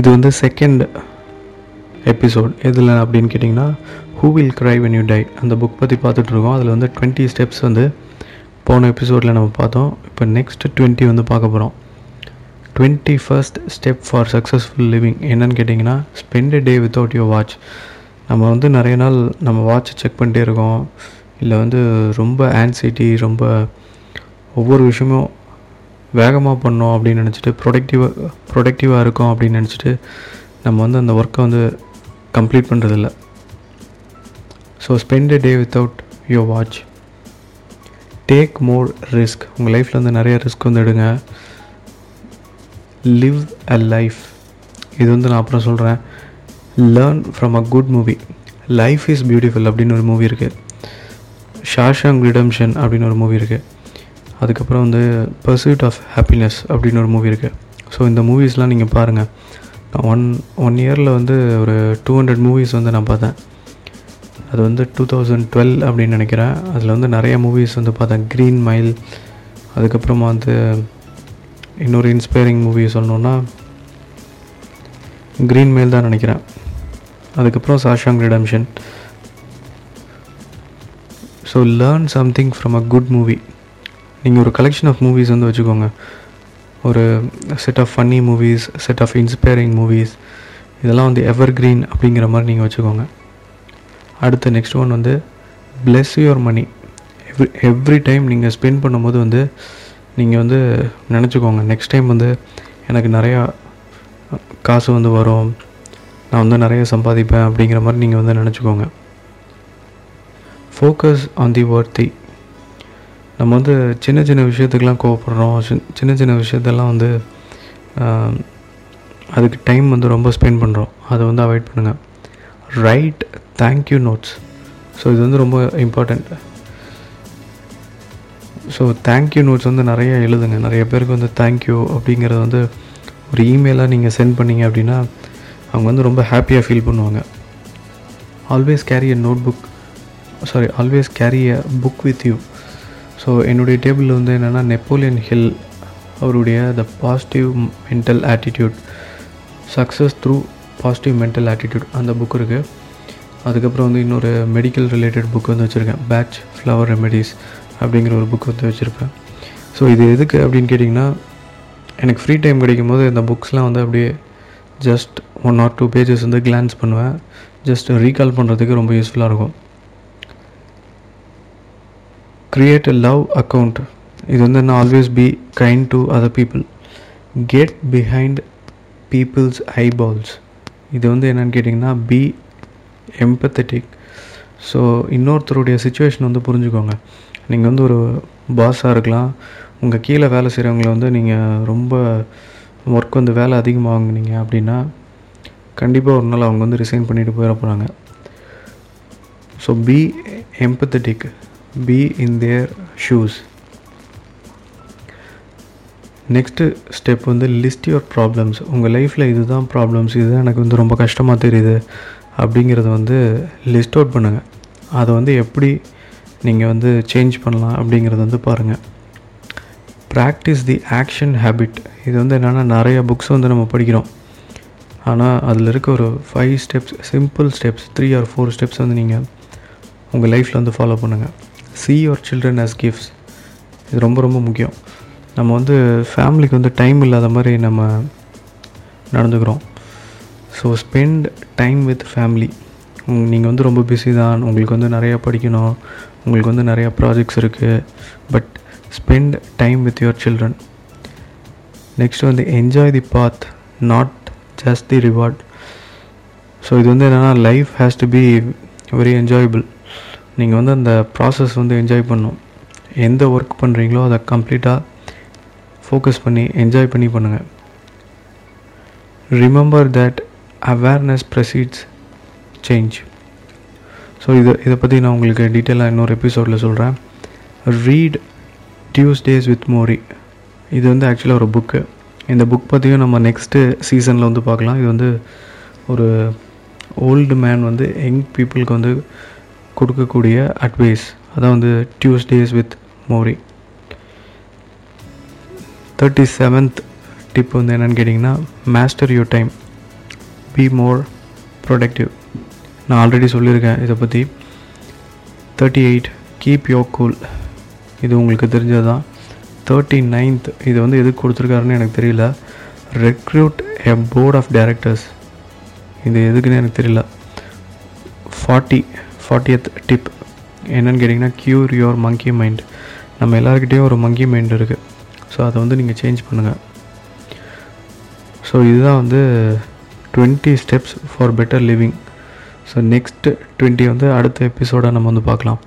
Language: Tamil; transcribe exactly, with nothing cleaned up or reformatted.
இது வந்து செகண்ட் எபிசோட் எதில் அப்படின்னு கேட்டிங்கன்னா, who will cry when you die, அந்த புக் பற்றி பார்த்துட்ருக்கோம். அதில் வந்து டுவெண்ட்டி ஸ்டெப்ஸ் வந்து போன எபிசோடில் நம்ம பார்த்தோம். இப்போ நெக்ஸ்ட்டு டுவெண்ட்டி வந்து பார்க்க போகிறோம். Twenty first step for successful living என்னன்னு கேட்டிங்கன்னா, spend a day without your watch. நம்ம வந்து நிறைய நாள் நம்ம வாட்ச் செக் பண்ணிட்டே இருக்கோம், இல்லை வந்து ரொம்ப ஆன்சைட்டி, ரொம்ப ஒவ்வொரு விஷயமும் வேகமாக பண்ணோம் அப்படின்னு நினச்சிட்டு, ப்ரொடக்டிவாக ப்ரொடக்டிவாக இருக்கோம் அப்படின்னு நினச்சிட்டு நம்ம வந்து அந்த ஒர்க்கை வந்து கம்ப்ளீட் பண்ணுறதில்ல. So spend a day without your watch. Take more risk. உங்கள் லைஃப்பில் வந்து நிறைய ரிஸ்க் வந்து எடுங்க. live a life, இது வந்து நான் அப்புறம் சொல்கிறேன். learn from a good movie. life is beautiful அப்படின்னு ஒரு மூவி இருக்குது. ஷாஷாங்க் ரிடெம்ஷன் அப்படின்னு ஒரு மூவி இருக்குது. அதுக்கப்புறம் வந்து பர்சூட் ஆஃப் ஹாப்பினஸ் அப்படின்னு ஒரு மூவி இருக்குது. ஸோ இந்த மூவிஸ்லாம் நீங்கள் பாருங்கள். நான் ஒன் ஒன் இயரில் வந்து ஒரு டூ ஹண்ட்ரட் மூவிஸ் வந்து நான் பார்த்தேன். அது வந்து டூ தௌசண்ட் டுவெல் அப்படின்னு நினைக்கிறேன். அதில் வந்து நிறைய மூவிஸ் வந்து பார்த்தேன். க்ரீன் மைல், அதுக்கப்புறமா வந்து இன்னொரு இன்ஸ்பைரிங் மூவி சொல்லணுன்னா க்ரீன் மெயில் தான் நினைக்கிறேன். அதுக்கப்புறம் Shawshank Redemption. So learn something from a good movie. நீங்கள் ஒரு கலெக்ஷன் ஆஃப் மூவிஸ் வந்து வச்சுக்கோங்க. ஒரு set of funny movies, set of inspiring movies, இதெல்லாம் வந்து எவர் க்ரீன் அப்படிங்கிற மாதிரி நீங்கள் வச்சுக்கோங்க. அடுத்து நெக்ஸ்ட் ஒன் வந்து bless your money. Every every time நீங்கள் ஸ்பெண்ட் பண்ணும்போது வந்து நீங்கள் வந்து நினச்சிக்கோங்க, நெக்ஸ்ட் டைம் வந்து எனக்கு நிறையா காசு வந்து வரும், நான் வந்து நிறைய சம்பாதிப்பேன் அப்படிங்கிற மாதிரி நீங்கள் வந்து நினச்சிக்கோங்க. Focus on the worthy. நம்ம வந்து சின்ன சின்ன விஷயத்துக்கெலாம் கோவப்படுறோம், சின்ன சின்ன விஷயத்தெல்லாம் வந்து அதுக்கு டைம் வந்து ரொம்ப ஸ்பெண்ட் பண்ணுறோம். அதை வந்து அவாய்ட் பண்ணுங்கள். Right thank you notes. ஸோ இது வந்து ரொம்ப இம்பார்ட்டண்ட். ஸோ தேங்க்யூ நோட்ஸ் வந்து நிறைய எழுதுங்க. நிறைய பேருக்கு வந்து தேங்க்யூ அப்படிங்கிறது வந்து ஒரு இமெயிலாக நீங்கள் சென்ட் பண்ணிங்க அப்படின்னா அவங்க வந்து ரொம்ப ஹாப்பியாக ஃபீல் பண்ணுவாங்க. Always carry a notebook sorry always carry a book with you. So என்னுடைய டேபிளில் வந்து என்னென்னா நெப்போலியன் ஹில் அவருடைய the positive mental attitude, success through positive mental attitude, அந்த புக் இருக்குது. அதுக்கப்புறம் வந்து இன்னொரு மெடிக்கல் ரிலேட்டட் புக் வந்து வச்சுருக்கேன், பேட்ச் ஃப்ளவர் ரெமெடிஸ் அப்படிங்கிற ஒரு புக் வந்து வச்சுருப்பேன். ஸோ இது எதுக்கு அப்படின்னு கேட்டிங்கன்னா, எனக்கு ஃப்ரீ டைம் கிடைக்கும் போது இந்த புக்ஸ்லாம் வந்து அப்படியே just one or two pages வந்து கிளான்ஸ் பண்ணுவேன். ஜஸ்ட் ரீகால் பண்ணுறதுக்கு ரொம்ப யூஸ்ஃபுல்லாக இருக்கும். Create a love account. இது வந்து நான் always be kind to other people. Get behind people's eyeballs. இது வந்து என்னென்னு கேட்டிங்கன்னா, பி எம்பத்தட்டிக். ஸோ இன்னொருத்தருடைய சுச்சுவேஷன் வந்து புரிஞ்சுக்கோங்க. நீங்கள் வந்து ஒரு பாஸாக இருக்கலாம், உங்கள் கீழே வேலை செய்கிறவங்கள வந்து நீங்கள் ரொம்ப ஒர்க் வந்து வேலை அதிகமாக வாங்கினீங்க அப்படின்னா கண்டிப்பாக ஒரு நாள் அவங்க வந்து ரிசைன் பண்ணிட்டு போயிட போகிறாங்க. So be empathetic, be in their shoes. Next step வந்து லிஸ்ட் யுவர் ப்ராப்ளம்ஸ். உங்கள் லைஃப்பில் இதுதான் ப்ராப்ளம்ஸ், இதுதான் எனக்கு வந்து ரொம்ப கஷ்டமாக தெரியுது அப்படிங்கிறத வந்து லிஸ்ட் அவுட் பண்ணுங்கள். அதை வந்து எப்படி நீங்கள் வந்து சேஞ்ச் பண்ணலாம் அப்படிங்கிறது வந்து பாருங்கள். Practice the action habit. இது வந்து என்னென்னா, நிறைய புக்ஸ் வந்து நம்ம படிக்கிறோம், ஆனால் அதில் இருக்க ஒரு five steps, simple steps, three or four steps வந்து நீங்கள் உங்கள் லைஃப்பில் வந்து ஃபாலோ பண்ணுங்கள். see your children as gifts. இது ரொம்ப ரொம்ப முக்கியம். நம்ம வந்து ஃபேமிலிக்கு வந்து டைம் இல்லாத மாதிரி நம்ம நடந்துக்கிறோம். So spend time with family. நீங்கள் வந்து ரொம்ப பிஸி தான், உங்களுக்கு வந்து நிறையா படிக்கணும், உங்களுக்கு வந்து நிறையா ப்ராஜெக்ட்ஸ் இருக்குது, but spend time with your children. Next வந்து enjoy the path, not just the reward. So இது வந்து என்னென்னா, life has to be very enjoyable. நீங்கள் வந்து அந்த ப்ராசஸ் வந்து என்ஜாய் பண்ணணும். எந்த ஒர்க் பண்ணுறீங்களோ அதை கம்ப்ளீட்டாக ஃபோக்கஸ் பண்ணி என்ஜாய் பண்ணி பண்ணுங்கள். Remember that awareness precedes change. So இதை இதை பற்றி நான் உங்களுக்கு டீட்டெயிலாக இன்னொரு எபிசோடில் சொல்கிறேன். Read Tuesdays with Morrie. இது வந்து ஆக்சுவலாக ஒரு புக்கு. இந்த புக் பற்றியும் நம்ம நெக்ஸ்ட்டு சீசனில் வந்து பார்க்கலாம். இது வந்து ஒரு ஓல்டு மேன் வந்து யங் பீப்புளுக்கு வந்து கொடுக்கக்கூடிய அட்வைஸ். அதான் வந்து Tuesdays with Morrie. Thirty seventh tip வந்து என்னென்னு கேட்டிங்கன்னா, master your time. Be more productive. நான் ஆல்ரெடி சொல்லியிருக்கேன் இதை பற்றி. Thirty eight keep your cool, இது உங்களுக்கு தெரிஞ்சது தான். தேர்ட்டி நைன்த் இது வந்து எதுக்கு கொடுத்துருக்காருன்னு எனக்கு தெரியல. Recruit a board of directors, இது எதுக்குன்னு எனக்கு தெரியல. ஃபார்ட்டி ஃபார்ட்டியத் டிப் என்னன்னு கேட்டிங்கன்னா, க்யூர் யோர் மங்கி மைண்ட். நம்ம எல்லாருக்கிட்டேயும் ஒரு மங்கி மைண்ட் இருக்குது. ஸோ அதை வந்து நீங்கள் சேஞ்ச் பண்ணுங்கள். ஸோ இதுதான் வந்து twenty steps for better living. So next twenty வந்து அடுத்த எபிசோடாக நம்ம வந்து பார்க்கலாம்.